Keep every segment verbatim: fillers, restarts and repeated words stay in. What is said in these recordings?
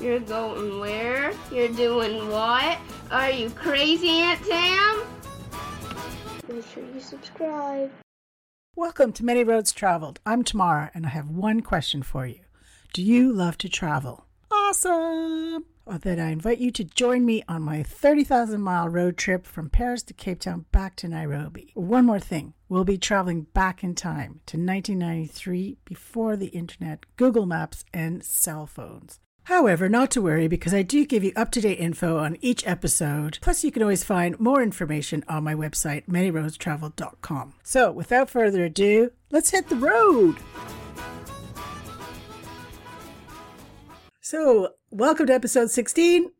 You're going where? You're doing what? Are you crazy, Aunt Tam? Make sure you subscribe. Welcome to Many Roads Traveled. I'm Tamara, and I have one question for you. Do you love to travel? Awesome! Well, then I invite you to join me on my thirty thousand mile road trip from Paris to Cape Town back to Nairobi. One more thing. We'll be traveling back in time to nineteen ninety-three before the internet, Google Maps, and cell phones. However, not to worry, because I do give you up-to-date info on each episode. Plus, you can always find more information on my website, Many Roads Travel dot com. So, without further ado, let's hit the road! So, welcome to episode sixteen.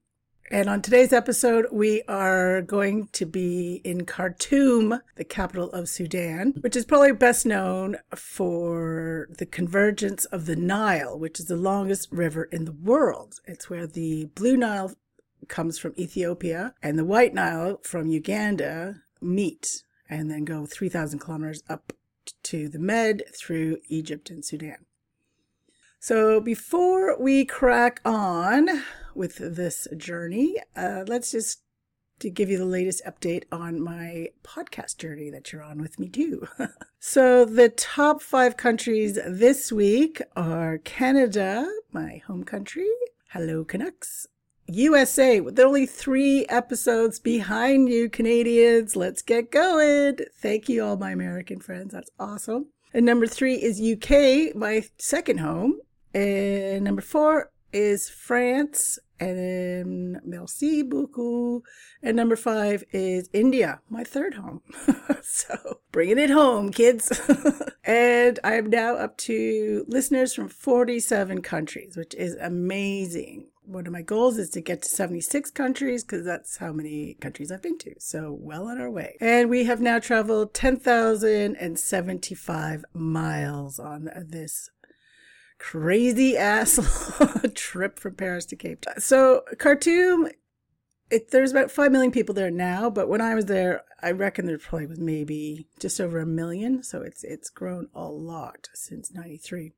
And on today's episode, we are going to be in Khartoum, the capital of Sudan, which is probably best known for the convergence of the Nile, which is the longest river in the world. It's where the Blue Nile comes from Ethiopia and the White Nile from Uganda meet and then go three thousand kilometers up to the Med through Egypt and Sudan. So before we crack on with this journey, uh, let's just to give you the latest update on my podcast journey that you're on with me too. So the top five countries this week are Canada, my home country. Hello, Canucks. U S A, with only three episodes behind you, Canadians. Let's get going. Thank you, all my American friends. That's awesome. And number three is U K, my second home. And number four is France, and merci beaucoup. And number five is India, my third home. So bringing it home, kids. And I'm now up to listeners from forty-seven countries, which is amazing. One of my goals is to get to seventy-six countries because that's how many countries I've been to. So well on our way. And we have now traveled ten thousand seventy-five miles on this crazy ass trip from Paris to Cape Town. So Khartoum, it, there's about five million people there now, but when I was there, I reckon there probably was maybe just over a million. So it's it's grown a lot since ninety-three.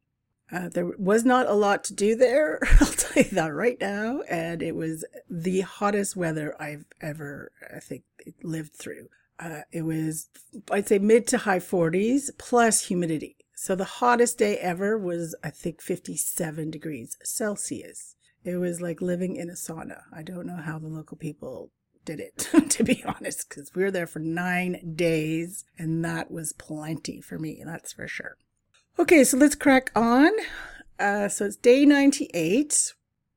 Uh, there was not a lot to do there, I'll tell you that right now, and it was the hottest weather I've ever, I think, lived through. Uh, it was, I'd say, mid to high forties, plus humidity. So the hottest day ever was, I think, fifty-seven degrees Celsius. It was like living in a sauna. I don't know how the local people did it, to be honest, because we were there for nine days, and that was plenty for me, that's for sure. Okay, so let's crack on. Uh, so it's day ninety-eight.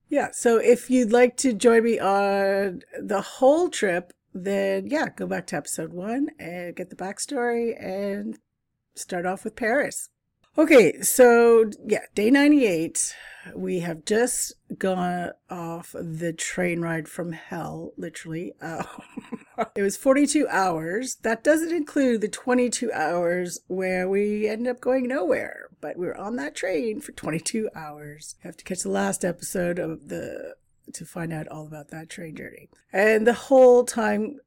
Yeah, so if you'd like to join me on the whole trip, then yeah, go back to episode one and get the backstory and start off with Paris. Okay, so yeah, day ninety-eight. We have just gone off the train ride from hell, literally. Uh, it was forty-two hours. That doesn't include the twenty-two hours where we ended up going nowhere, but we were on that train for twenty-two hours. You have to catch the last episode of the to find out all about that train journey. And the whole time,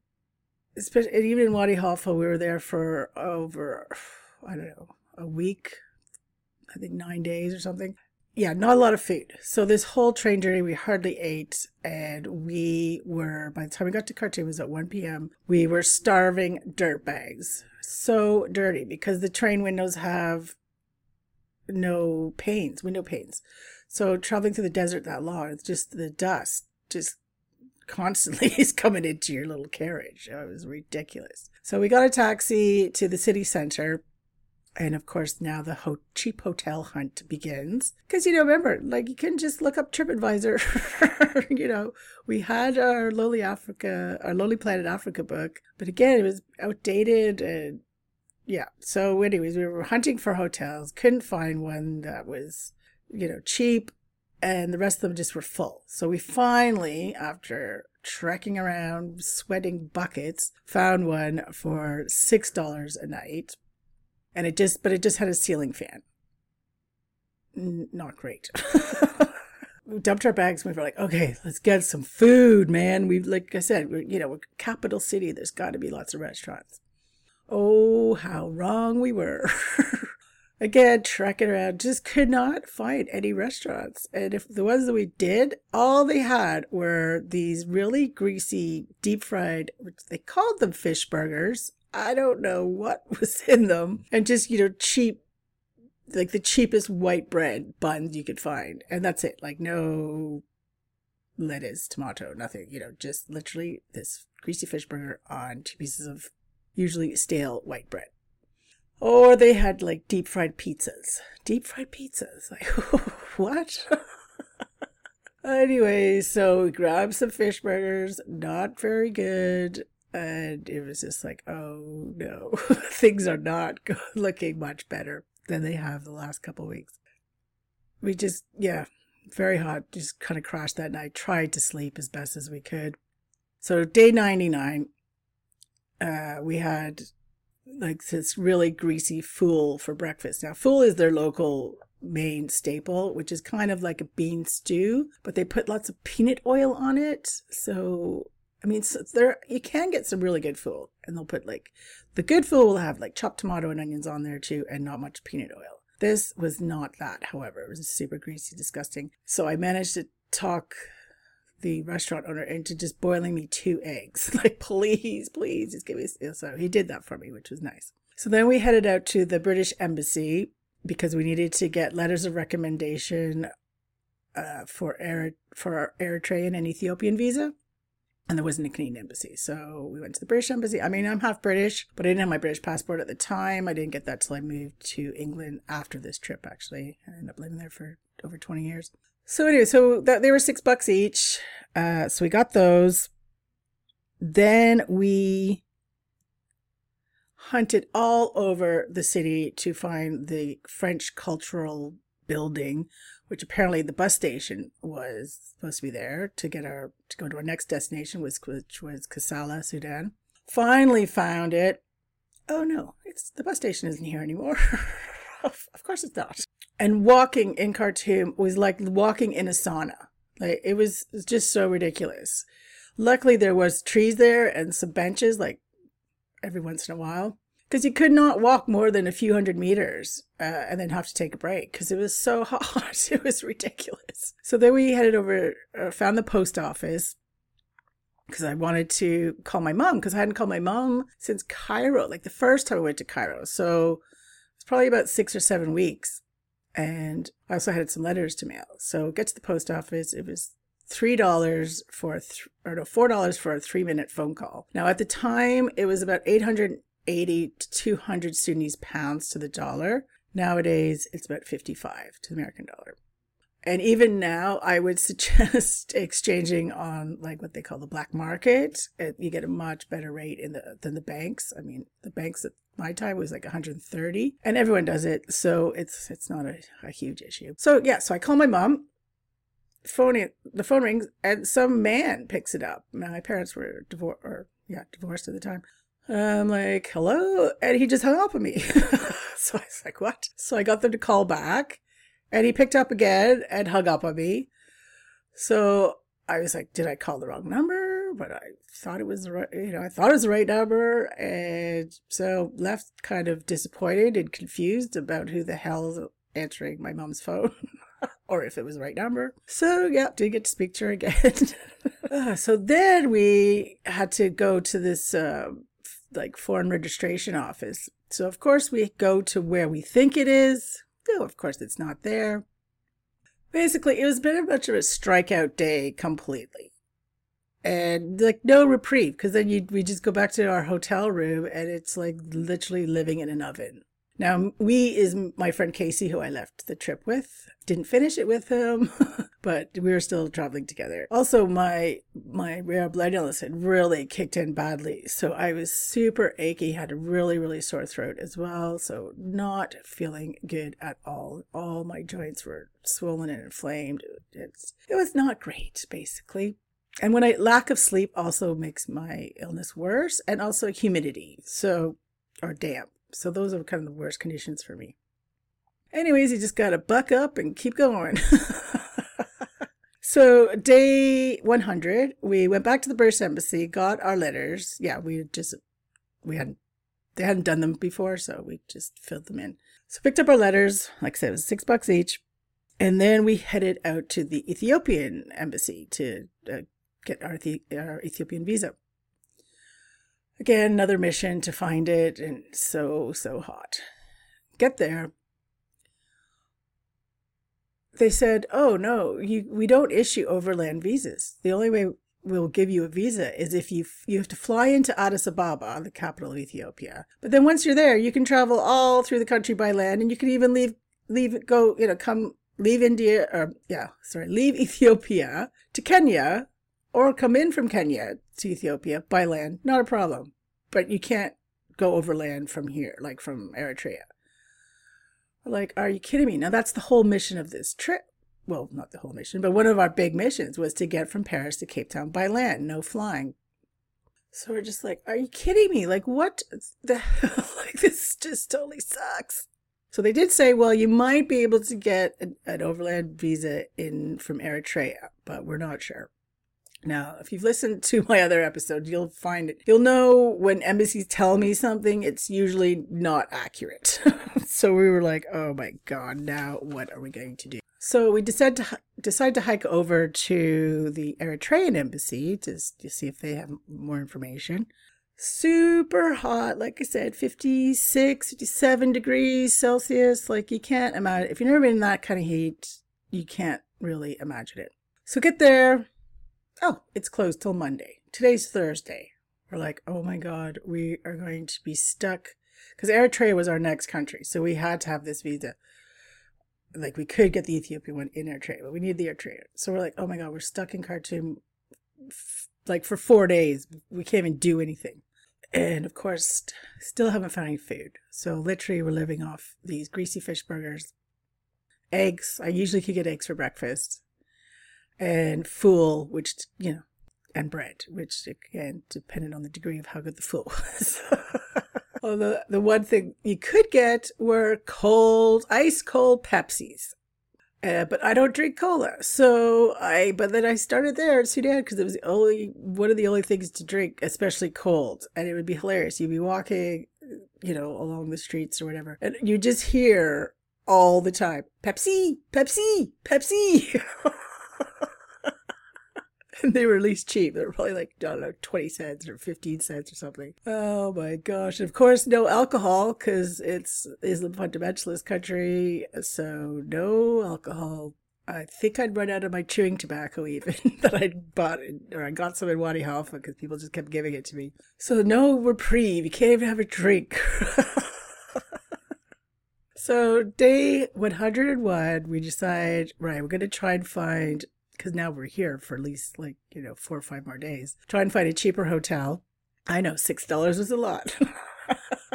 especially, and even in Wadi Halfa, we were there for over, I don't know, a week, I think nine days or something. Yeah, not a lot of food. So this whole train journey, we hardly ate. And we were, by the time we got to Khartoum, it was at one p.m. We were starving dirtbags. So dirty because the train windows have no panes, window panes. So traveling through the desert that long, it's just the dust just constantly is coming into your little carriage. It was ridiculous. So we got a taxi to the city center. And of course, now the ho- cheap hotel hunt begins. Because, you know, remember, like you couldn't just look up TripAdvisor. You know, we had our Lonely Africa, our Lonely Planet Africa book. But again, it was outdated. And yeah. So anyways, we were hunting for hotels, couldn't find one that was, you know, cheap. And the rest of them just were full. So we finally, after trekking around, sweating buckets, found one for six dollars a night. And it just, but it just had a ceiling fan. N- not great. We dumped our bags and we were like, okay, let's get some food, man. We, like I said, we're, you know, we're capital city. There's got to be lots of restaurants. Oh, how wrong we were. Again, trekking around, just could not find any restaurants. And if the ones that we did, all they had were these really greasy, deep fried, which they called them fish burgers. I don't know what was in them. And just, you know, cheap, like the cheapest white bread buns you could find. And that's it. Like no lettuce, tomato, nothing, you know, just literally this greasy fish burger on two pieces of usually stale white bread. Or they had like deep fried pizzas. Deep fried pizzas. Like, what? Anyway, so we grabbed some fish burgers. Not very good. And it was just like, oh no. Things are not looking much better than they have the last couple of weeks. We just, yeah, very hot. Just kind of crashed that night. Tried to sleep as best as we could. So day ninety-nine, uh, we had... like this really greasy fool for breakfast. Now, fool is their local main staple, which is kind of like a bean stew, but they put lots of peanut oil on it. So, I mean, so there you can get some really good fool, and they'll put like the good fool will have like chopped tomato and onions on there too, and not much peanut oil. This was not that, however. It was super greasy, disgusting. So I managed to talk the restaurant owner into just boiling me two eggs. Like, please, please, just give me... So he did that for me, which was nice. So then we headed out to the British Embassy because we needed to get letters of recommendation uh, for, Eri- for our Eritrean and Ethiopian visa. And there wasn't a Canadian embassy. So we went to the British Embassy. I mean, I'm half British, but I didn't have my British passport at the time. I didn't get that till I moved to England after this trip, actually. I ended up living there for over twenty years. So anyway, so that, they were six bucks each. Uh, so we got those. Then we hunted all over the city to find the French cultural building, which apparently the bus station was supposed to be there to get our to go to our next destination, which, which was Kassala, Sudan. Finally found it. Oh no, it's the bus station isn't here anymore. Of, of course it's not. And walking in Khartoum was like walking in a sauna. Like it was just so ridiculous. Luckily there was trees there and some benches like every once in a while because you could not walk more than a few hundred meters uh, and then have to take a break because it was so hot. It was ridiculous. So then we headed over, uh, found the post office because I wanted to call my mom because I hadn't called my mom since Cairo, like the first time I went to Cairo. So it's probably about six or seven weeks. And I also had some letters to mail. So get to the post office. It was three dollars for, a th- or no, four dollars for a three minute phone call. Now at the time it was about eight hundred eighty to two hundred Sudanese pounds to the dollar. Nowadays it's about fifty-five to the American dollar. And even now I would suggest exchanging on like what they call the black market. You get a much better rate in the, than the banks. I mean, the banks that my time was like one hundred thirty and everyone does it. So it's, it's not a, a huge issue. So yeah, so I call my mom, phone in, the phone rings and some man picks it up. My parents were divor- or yeah, divorced at the time. I'm like, hello. And he just hung up on me. So I was like, what? So I got them to call back and he picked up again and hung up on me. So I was like, did I call the wrong number? But I thought it was the right, you know, I thought it was the right number. And so left kind of disappointed and confused about who the hell's answering my mom's phone or if it was the right number. So yeah, didn't get to speak to her again. uh, so then we had to go to this uh, like foreign registration office. So of course we go to where we think it is. No, of course it's not there. Basically, it was very much of a strikeout day completely. And like no reprieve because then you we just go back to our hotel room and it's like literally living in an oven. Now we is my friend Casey who I left the trip with. Didn't finish it with him, but we were still traveling together. Also my my rare blood illness had really kicked in badly. So I was super achy, had a really, really sore throat as well. So not feeling good at all. All my joints were swollen and inflamed. It's, it was not great basically. And when I lack of sleep also makes my illness worse and also humidity, so, or damp. So those are kind of the worst conditions for me. Anyways, you just got to buck up and keep going. So day one hundred, we went back to the British Embassy, got our letters. Yeah, we just, we hadn't they hadn't done them before, so we just filled them in. So picked up our letters. Like I said, it was six bucks each. And then we headed out to the Ethiopian embassy to uh, get our, the- our Ethiopian visa. Again, another mission to find it, and so, so hot. Get there. They said, oh, no, you, we don't issue overland visas. The only way we'll give you a visa is if you you have to fly into Addis Ababa, the capital of Ethiopia. But then once you're there, you can travel all through the country by land, and you can even leave, leave go, you know, come, leave India, or, yeah, sorry, leave Ethiopia to Kenya, or come in from Kenya to Ethiopia by land, not a problem. But you can't go overland from here, like from Eritrea. Like, are you kidding me? Now, that's the whole mission of this trip. Well, not the whole mission, but one of our big missions was to get from Paris to Cape Town by land, no flying. So we're just like, are you kidding me? Like, what the hell? Like, this just totally sucks. So they did say, well, you might be able to get an, an overland visa in from Eritrea, but we're not sure. Now, if you've listened to my other episode, you'll find it. You'll know when embassies tell me something, it's usually not accurate. So we were like, oh my God, now what are we going to do? So we decided to, decided to hike over to the Eritrean embassy to, to see if they have more information. Super hot, like I said, fifty-six, fifty-seven degrees Celsius. Like, you can't imagine. If you've never been in that kind of heat, you can't really imagine it. So get there. Oh, it's closed till Monday. Today's Thursday. We're like, oh my God, we are going to be stuck. Because Eritrea was our next country, so we had to have this visa. Like, we could get the Ethiopia one in Eritrea, but we need the Eritrea. So we're like, oh my God, we're stuck in Khartoum, f- like for four days. We can't even do anything. And of course, st- still haven't found any food. So literally we're living off these greasy fish burgers, eggs. I usually could get eggs for breakfast. And fool, which, you know, and bread, which again depended on the degree of how good the fool was. Although the one thing you could get were cold, ice cold Pepsis, uh, but I don't drink cola, so I. But then I started there in Sudan because it was the only one of the only things to drink, especially cold, and it would be hilarious. You'd be walking, you know, along the streets or whatever, and you just hear all the time, Pepsi, Pepsi, Pepsi. And they were at least cheap. They were probably like, I don't know, twenty cents or fifteen cents or something. Oh my gosh. And of course, no alcohol because it's Islam fundamentalist country. So no alcohol. I think I'd run out of my chewing tobacco even that I bought in, or I got some in Wadi Halfa because people just kept giving it to me. So no reprieve. You can't even have a drink. So day one hundred one, we decide, right, we're going to try and find, because now we're here for at least like, you know, four or five more days. Try and find a cheaper hotel. I know, six dollars was a lot.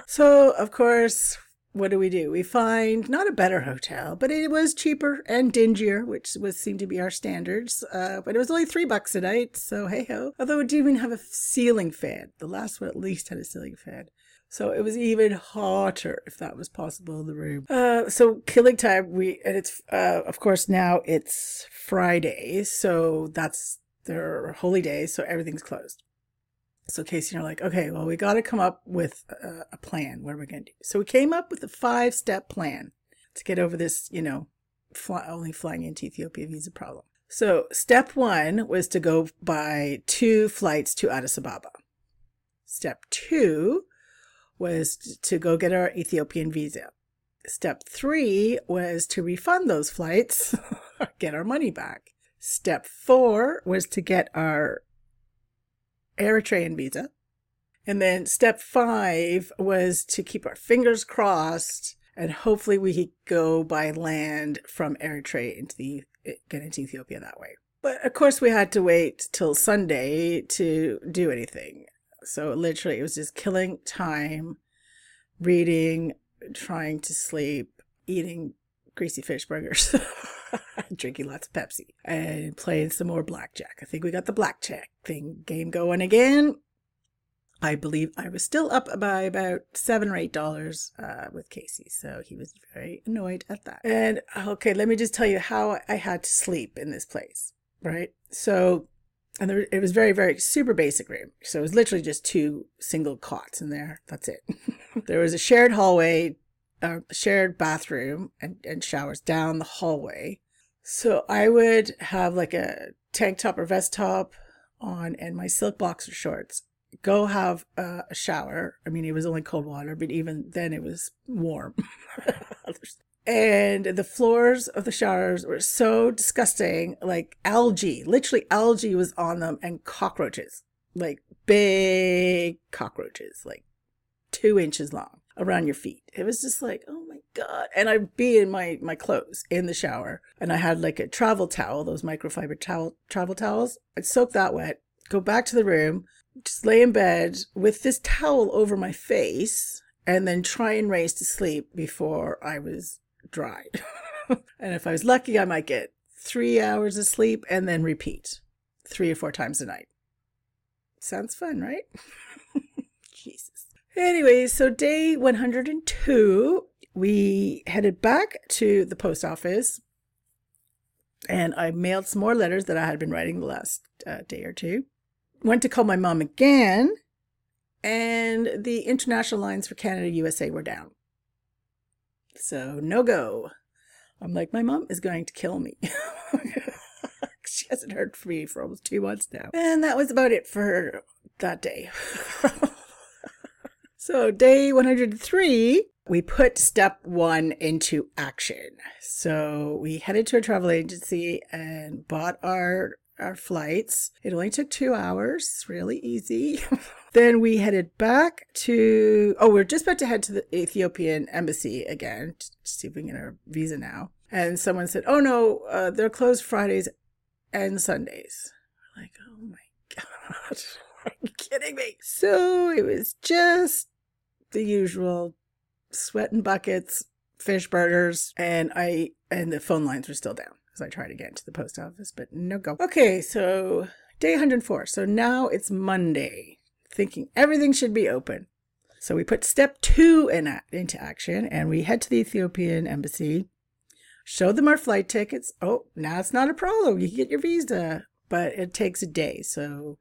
So, of course, what do we do? We find not a better hotel, but it was cheaper and dingier, which was seemed to be our standards. Uh, but it was only three bucks a night, so hey-ho. Although it didn't even have a ceiling fan. The last one at least had a ceiling fan. So it was even hotter, if that was possible, in the room. Uh, so killing time, we, and it's, uh, of course, now it's Friday. So that's their holy day. So everything's closed. So Casey and I are like, okay, well, we got to come up with a, a plan. What are we going to do? So we came up with a five-step plan to get over this, you know, fly, only flying into Ethiopia visa problem. So step one was to go buy two flights to Addis Ababa. Step two was to go get our Ethiopian visa. Step three was to refund those flights, get our money back. Step four was to get our Eritrean visa. And then step five was to keep our fingers crossed and hopefully we could go by land from Eritrea into the, get into Ethiopia that way. But of course we had to wait till Sunday to do anything. So literally, it was just killing time, reading, trying to sleep, eating greasy fish burgers, drinking lots of Pepsi, and playing some more blackjack. I think we got the blackjack thing game going again. I believe I was still up by about seven or eight dollars uh, with Casey, so he was very annoyed at that. And okay, let me just tell you how I had to sleep in this place, right? So And there, it was very, very super basic room. So it was literally just two single cots in there. That's it. There was a shared hallway, a shared bathroom and, and showers down the hallway. So I would have like a tank top or vest top on and my silk boxer shorts. Go have a shower. I mean, it was only cold water, but even then it was warm. And the floors of the showers were so disgusting, like algae, literally algae was on them, and cockroaches, like big cockroaches, like two inches long around your feet. It was just like, oh my God. And I'd be in my, my clothes in the shower, and I had like a travel towel, those microfiber towel, travel towels. I'd soak that wet, go back to the room, just lay in bed with this towel over my face, and then try and race to sleep before I was dried. And if I was lucky, I might get three hours of sleep and then repeat three or four times a night. Sounds fun, right? Jesus. Anyway, so day one hundred two, we headed back to the post office, and I mailed some more letters that I had been writing the last uh, day or two. Went to call my mom again, and the international lines for Canada, U S A were down. So no go. I'm like, my mom is going to kill me. She hasn't heard from me for almost two months now. And that was about it for that day. So day one hundred three, we put step one into action. So we headed to a travel agency and bought our our flights. It only took two hours. It's really easy. Then we headed back to, oh, we're just about to head to the Ethiopian embassy again to see if we can get our visa now. And someone said, oh no, uh, they're closed Fridays and Sundays. We're like, oh my God, are you kidding me? So it was just the usual sweat in buckets, fish burgers, and I, and the phone lines were still down. I tried to get to the post office, but no go. Okay, so day one hundred four. So now it's Monday, thinking everything should be open. So we put step two in a- into action, and we head to the Ethiopian embassy, showed them our flight tickets. Oh, now it's not a problem. You can get your visa, but it takes a day. So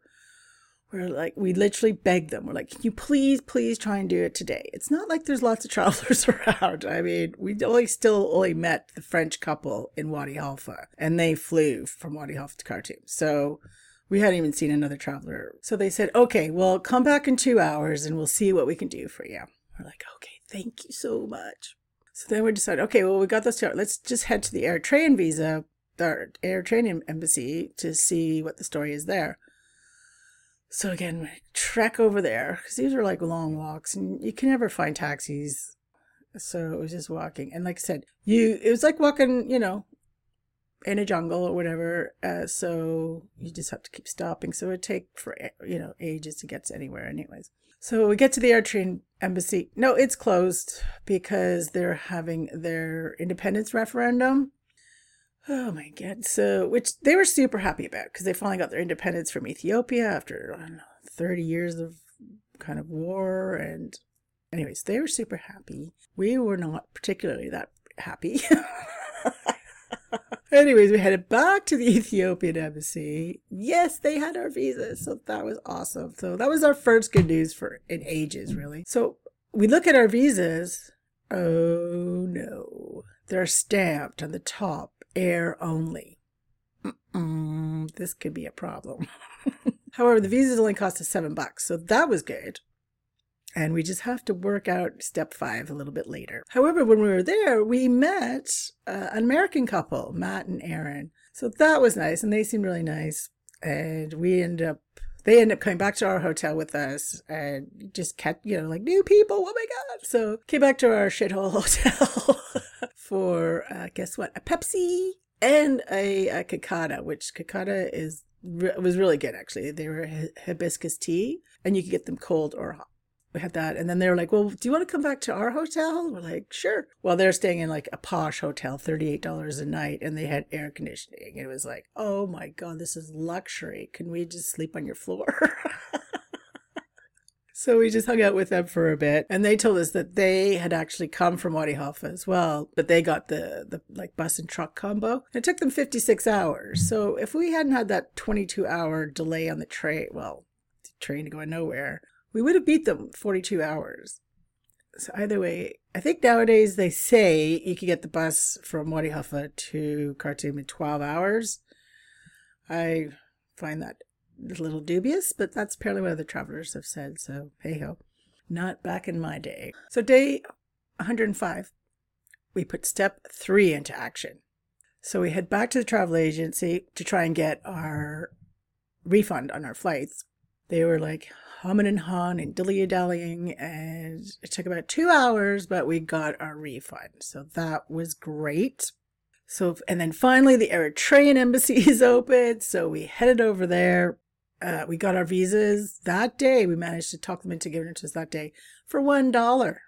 we're like, we literally begged them. We're like, can you please, please try and do it today? It's not like there's lots of travelers around. I mean, we only still only met the French couple in Wadi Halfa, and they flew from Wadi Halfa to Khartoum. So we hadn't even seen another traveler. So they said, okay, well, come back in two hours and we'll see what we can do for you. We're like, okay, thank you so much. So then we decided, okay, well, we got those two hours. Let's just head to the Eritrean visa, the Eritrean embassy, to see what the story is there. So again, we trek over there because these are like long walks and you can never find taxis. So it was just walking. And like I said, you it was like walking, you know, in a jungle or whatever. Uh, so you just have to keep stopping. So it would take for, you know, ages to get to anywhere anyways. So we get to the Eritrean embassy. No, it's closed because they're having their independence referendum. Oh my God. So, which they were super happy about because they finally got their independence from Ethiopia after, I don't know, thirty years of kind of war. And anyways, they were super happy. We were not particularly that happy. Anyways, we headed back to the Ethiopian embassy. Yes, they had our visa. So that was awesome. So that was our first good news for in ages, really. So we look at our visas. Oh no, they're stamped on the top. Air only. Mm-mm, this could be a problem. However, the visas only cost us seven bucks, so that was good. And we just have to work out step five a little bit later. However, when we were there, we met uh, an American couple, Matt and Aaron. So that was nice, and they seemed really nice. And we end up, they end up coming back to our hotel with us and just kept, you know, like new people. Oh my God. So came back to our shithole hotel. For, uh, guess what, a Pepsi and a, a kakata, which kakata is re- was really good, actually. They were h- hibiscus tea, and you could get them cold or hot. We had that, and then they were like, well, do you want to come back to our hotel? We're like, sure. Well, they're staying in, like, a posh hotel, thirty-eight dollars a night, and they had air conditioning. It was like, oh, my God, this is luxury. Can we just sleep on your floor? So we just hung out with them for a bit. And they told us that they had actually come from Wadi Halfa as well, but they got the, the like bus and truck combo. It took them fifty-six hours. So if we hadn't had that twenty-two hour delay on the train, well, the train going nowhere, we would have beat them forty-two hours. So either way, I think nowadays they say you can get the bus from Wadi Halfa to Khartoum in twelve hours. I find that a little dubious, but that's apparently what other travelers have said. So hey ho, not back in my day. So day one hundred five, we put step three into action. So we head back to the travel agency to try and get our refund on our flights. They were like humming and hawing and dilly-dallying, and it took about two hours, but we got our refund. So that was great. So, and then finally the Eritrean embassy is open. So we headed over there. Uh, we got our visas that day. We managed to talk them into giving it to us that day for one dollar.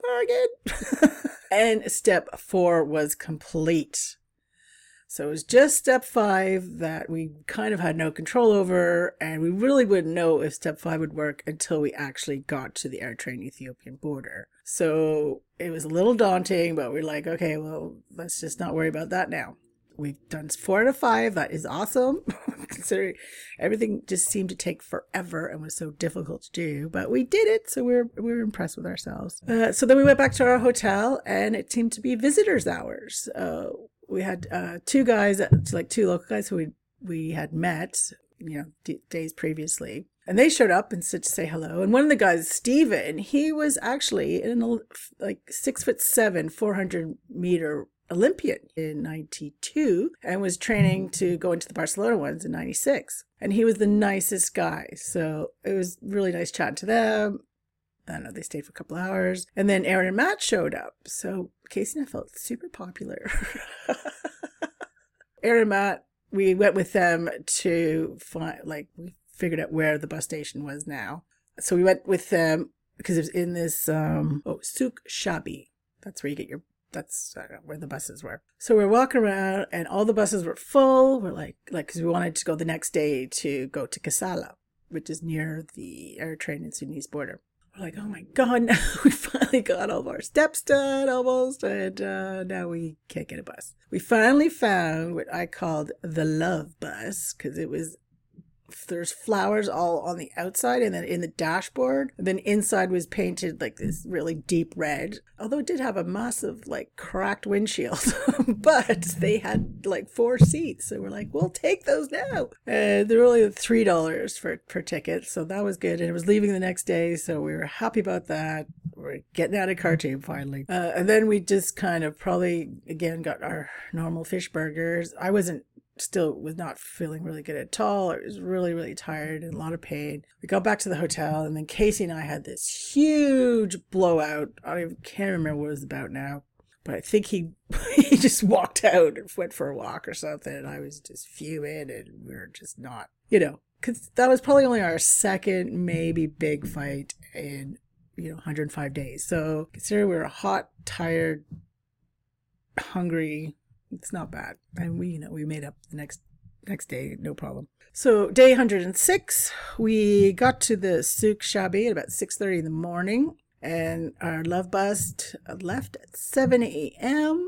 Bargain. And step four was complete. So it was just step five that we kind of had no control over, and we really wouldn't know if step five would work until we actually got to the Eritrean-Ethiopian border. So it was a little daunting, but we're like, okay, well, let's just not worry about that now. We've done four out of five. That is awesome, considering everything just seemed to take forever and was so difficult to do. But we did it, so we were, we were impressed with ourselves. Uh, so then we went back to our hotel, and it seemed to be visitors' hours. Uh, We had uh, two guys, like two local guys who we we had met, you know, d- days previously. And they showed up and said to say hello. And one of the guys, Steven, he was actually an like six foot seven, four hundred meter Olympian in ninety-two and was training to go into the Barcelona ones in ninety-six. And he was the nicest guy. So it was really nice chatting to them. I don't know, they stayed for a couple hours. And then Aaron and Matt showed up. So Casey and I felt super popular. Aaron and Matt, we went with them to find, like, we figured out where the bus station was now. So we went with them because it was in this, um, oh, Souk Shabi. That's where you get your, that's I don't know, where the buses were. So we're walking around and all the buses were full. We're like, like, because we wanted to go the next day to go to Kassala, which is near the Eritrean and Sudanese border. We're like, oh my God, now we finally got all of our steps done almost, and uh, now we can't get a bus. We finally found what I called the love bus, because it was, there's flowers all on the outside and then in the dashboard. And then inside was painted like this really deep red, although it did have a massive like cracked windshield, but they had like four seats. So we're like, we'll take those now. And they were only three dollars for, per ticket. So that was good. And it was leaving the next day. So we were happy about that. We're getting out of Khartoum finally. Uh, and then we just kind of probably again got our normal fish burgers. I wasn't Still was not feeling really good at all. I was really, really tired and a lot of pain. We got back to the hotel, and then Casey and I had this huge blowout. I can't remember what it was about now, but I think he he just walked out and went for a walk or something. And I was just fuming, and we were just not, you know, because that was probably only our second, maybe big fight in, you know, one hundred five days. So considering we were hot, tired, hungry, it's not bad. And we, you know, we made up the next next day, no problem. So day one hundred six, we got to the Souk Shabi at about six thirty in the morning, and our love bus left at seven a.m.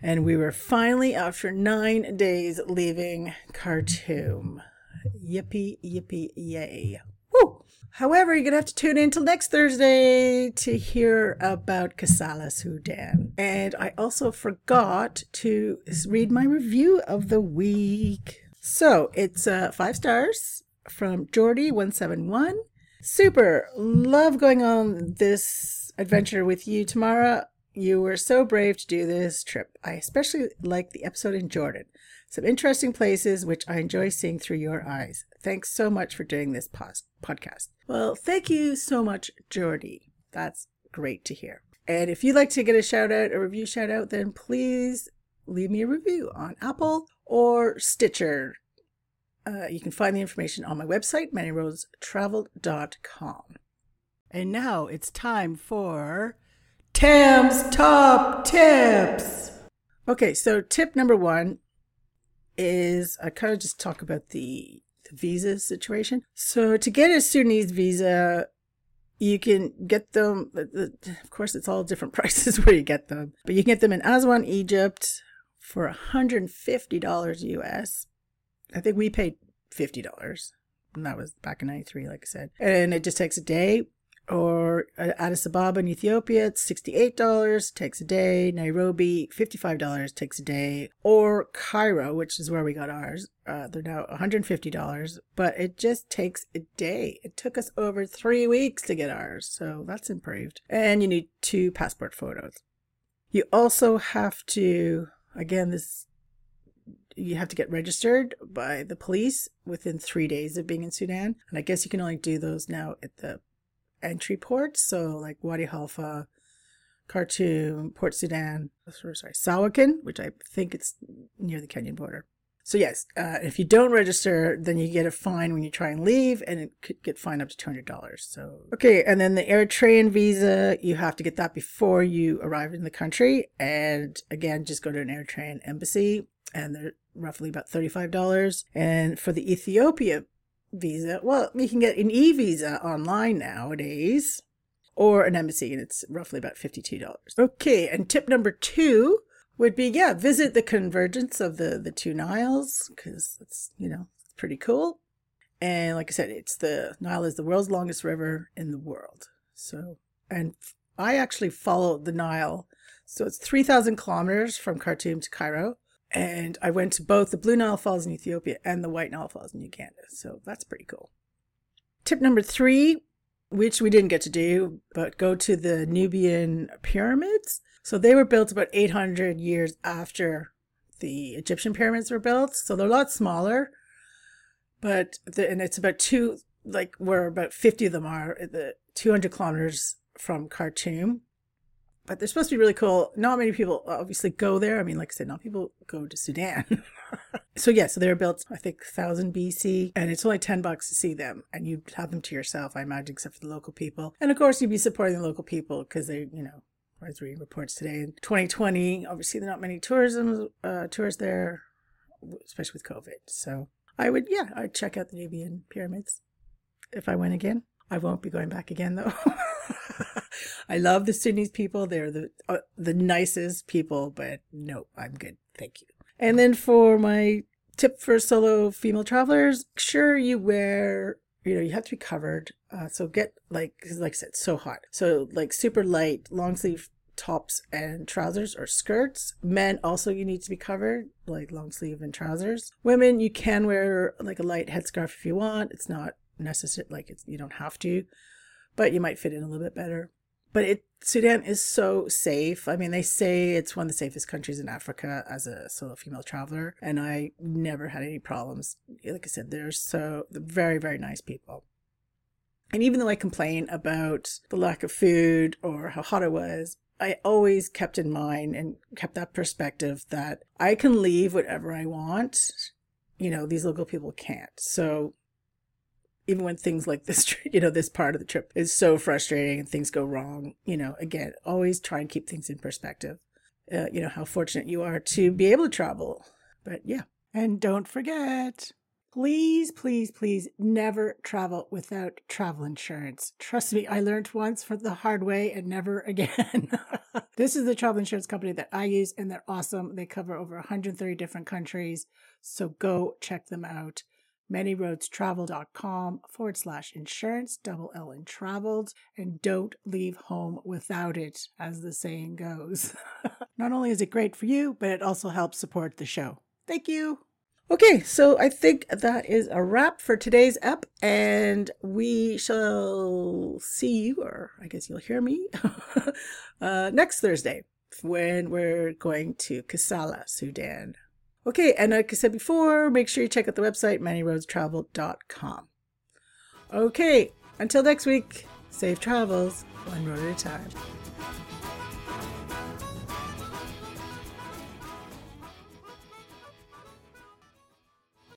And we were finally, after nine days, leaving Khartoum. Yippee, yippee, yay. Woo! However, you're going to have to tune in till next Thursday to hear about Kassala, Sudan. And I also forgot to read my review of the week. So it's uh, five stars from Jordy one seven one. Super. Love going on this adventure with you, Tamara. You were so brave to do this trip. I especially liked the episode in Jordan. Some interesting places which I enjoy seeing through your eyes. Thanks so much for doing this podcast. Well, thank you so much, Jordy. That's great to hear. And if you'd like to get a shout out, a review shout out, then please leave me a review on Apple or Stitcher. Uh, you can find the information on my website, Many Roads Traveled dot com. And now it's time for Tam's Top Tips. Okay, so tip number one is I kind of just talk about the the visa situation. So to get a Sudanese visa, you can get them, of course, it's all different prices where you get them, but you can get them in Aswan, Egypt for one hundred fifty dollars U S. I think we paid fifty dollars, and that was back in ninety-three, like I said. And it just takes a day. Or Addis Ababa in Ethiopia, it's sixty-eight dollars, takes a day. Nairobi, fifty-five dollars, takes a day. Or Cairo, which is where we got ours, uh, they're now one hundred fifty dollars, but it just takes a day. It took us over three weeks to get ours, so that's improved. And you need two passport photos. You also have to, again, this, you have to get registered by the police within three days of being in Sudan. And I guess you can only do those now at the entry ports, so like Wadi Halfa, Khartoum, Port Sudan, sorry, Sawakin, which I think it's near the Kenyan border. So yes, uh, if you don't register, then you get a fine when you try and leave, and it could get fined up to two hundred dollars. So okay, and then the Eritrean visa, you have to get that before you arrive in the country, and again, just go to an Eritrean embassy, and they're roughly about thirty-five dollars. And for the Ethiopia visa, well, you can get an e-visa online nowadays, or an embassy, and it's roughly about fifty-two dollars. Okay, and tip number two would be, yeah, visit the convergence of the, the two Niles, because it's, you know, pretty cool. And like I said, it's the Nile is the world's longest river in the world. So, and I actually followed the Nile. So it's three thousand kilometers from Khartoum to Cairo. And I went to both the Blue Nile Falls in Ethiopia and the White Nile Falls in Uganda. So that's pretty cool. Tip number three, which we didn't get to do, but go to the Nubian pyramids. So they were built about eight hundred years after the Egyptian pyramids were built. So they're a lot smaller, but, the, and it's about two, like where about fifty of them are, the two hundred kilometers from Khartoum. But they're supposed to be really cool. Not many people obviously go there. I mean, like I said, not people go to Sudan. So yeah, so they were built, I think, one thousand B C, and it's only ten bucks to see them. And you have them to yourself, I imagine, except for the local people. And of course, you'd be supporting the local people because they, you know, I was reading reports today in twenty twenty, obviously there are not many tourism uh, tourists there, especially with COVID. So I would, yeah, I'd check out the Nubian pyramids if I went again. I won't be going back again though. I love the Sudanese people. They're the uh, the nicest people, but no, I'm good. Thank you. And then for my tip for solo female travelers, make sure you wear, you know, you have to be covered. Uh, so get like, like I said, it's so hot. So like super light, long sleeve tops and trousers or skirts. Men also, you need to be covered, like long sleeve and trousers. Women, you can wear like a light headscarf if you want. It's not necessary, like it's, you don't have to, but you might fit in a little bit better. But it, Sudan is so safe. I mean, they say it's one of the safest countries in Africa as a solo female traveler. And I never had any problems. Like I said, they're so they're very, very nice people. And even though I complain about the lack of food or how hot it was, I always kept in mind and kept that perspective that I can leave whatever I want. You know, these local people can't. So even when things like this, you know, this part of the trip is so frustrating and things go wrong, you know, again, always try and keep things in perspective. Uh, you know, how fortunate you are to be able to travel. But yeah. And don't forget, please, please, please never travel without travel insurance. Trust me, I learned once for the hard way and never again. This is the travel insurance company that I use, and they're awesome. They cover over one hundred thirty different countries. So go check them out. Many Roads Travel dot com forward slash insurance, double L in traveled, and don't leave home without it, as the saying goes. Not only is it great for you, but it also helps support the show. Thank you. Okay, so I think that is a wrap for today's ep, and we shall see you, or I guess you'll hear me, uh, next Thursday when we're going to Kassala, Sudan. Okay, and like I said before, make sure you check out the website, Many Roads Travel dot com. Okay, until next week, safe travels, one road at a time.